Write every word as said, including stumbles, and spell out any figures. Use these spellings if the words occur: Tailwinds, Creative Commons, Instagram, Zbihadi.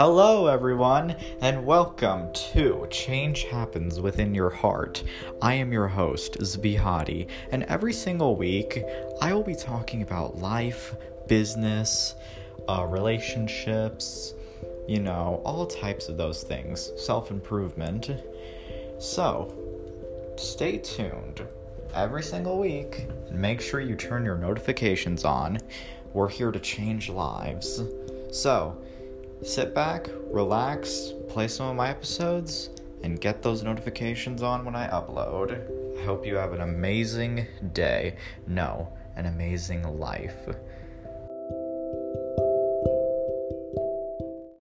Hello everyone, and welcome to Change Happens Within Your Heart. I am your host, Zbihadi, and every single week, I will be talking about life, business, uh, relationships, you know, all types of those things, self-improvement. So, stay tuned every single week, and make sure you turn your notifications on. We're here to change lives. So, sit back, relax, play some of my episodes, and get those notifications on when I upload. I hope you have an amazing day. No, an amazing life.